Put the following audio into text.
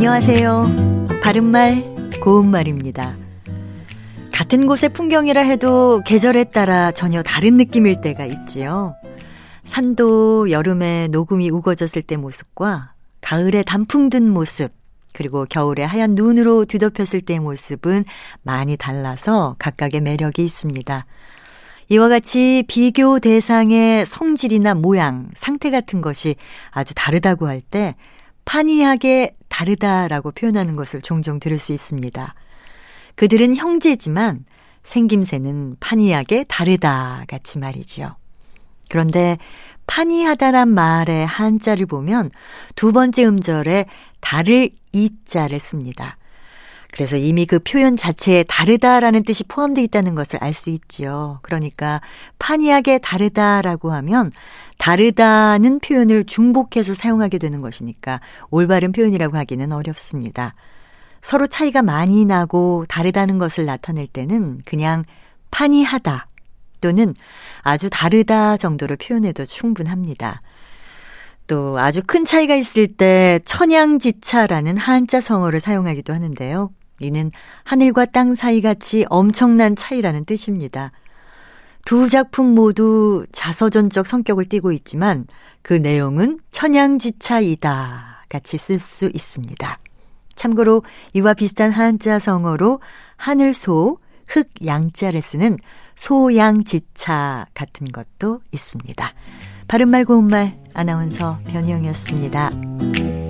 안녕하세요. 바른말, 고운말입니다. 같은 곳의 풍경이라 해도 계절에 따라 전혀 다른 느낌일 때가 있지요. 산도 여름에 녹음이 우거졌을 때 모습과 가을에 단풍 든 모습, 그리고 겨울에 하얀 눈으로 뒤덮였을 때의 모습은 많이 달라서 각각의 매력이 있습니다. 이와 같이 비교 대상의 성질이나 모양, 상태 같은 것이 아주 다르다고 할 때 판이하게 다르다라고 표현하는 것을 종종 들을 수 있습니다. 그들은 형제지만 생김새는 판이하게 다르다 같이 말이지요. 그런데 판이하다란 말의 한자를 보면 두 번째 음절에 다를 이자를 씁니다. 그래서 이미 그 표현 자체에 다르다라는 뜻이 포함되어 있다는 것을 알 수 있지요. 그러니까 판이하게 다르다라고 하면 다르다는 표현을 중복해서 사용하게 되는 것이니까 올바른 표현이라고 하기는 어렵습니다. 서로 차이가 많이 나고 다르다는 것을 나타낼 때는 그냥 판이하다 또는 아주 다르다 정도로 표현해도 충분합니다. 또 아주 큰 차이가 있을 때 천양지차라는 한자 성어를 사용하기도 하는데요. 이는 하늘과 땅 사이같이 엄청난 차이라는 뜻입니다. 두 작품 모두 자서전적 성격을 띠고 있지만 그 내용은 천양지차이다 같이 쓸 수 있습니다. 참고로 이와 비슷한 한자 성어로 하늘소, 흑양자를 쓰는 소양지차 같은 것도 있습니다. 바른말 고운말 아나운서 변희영이었습니다.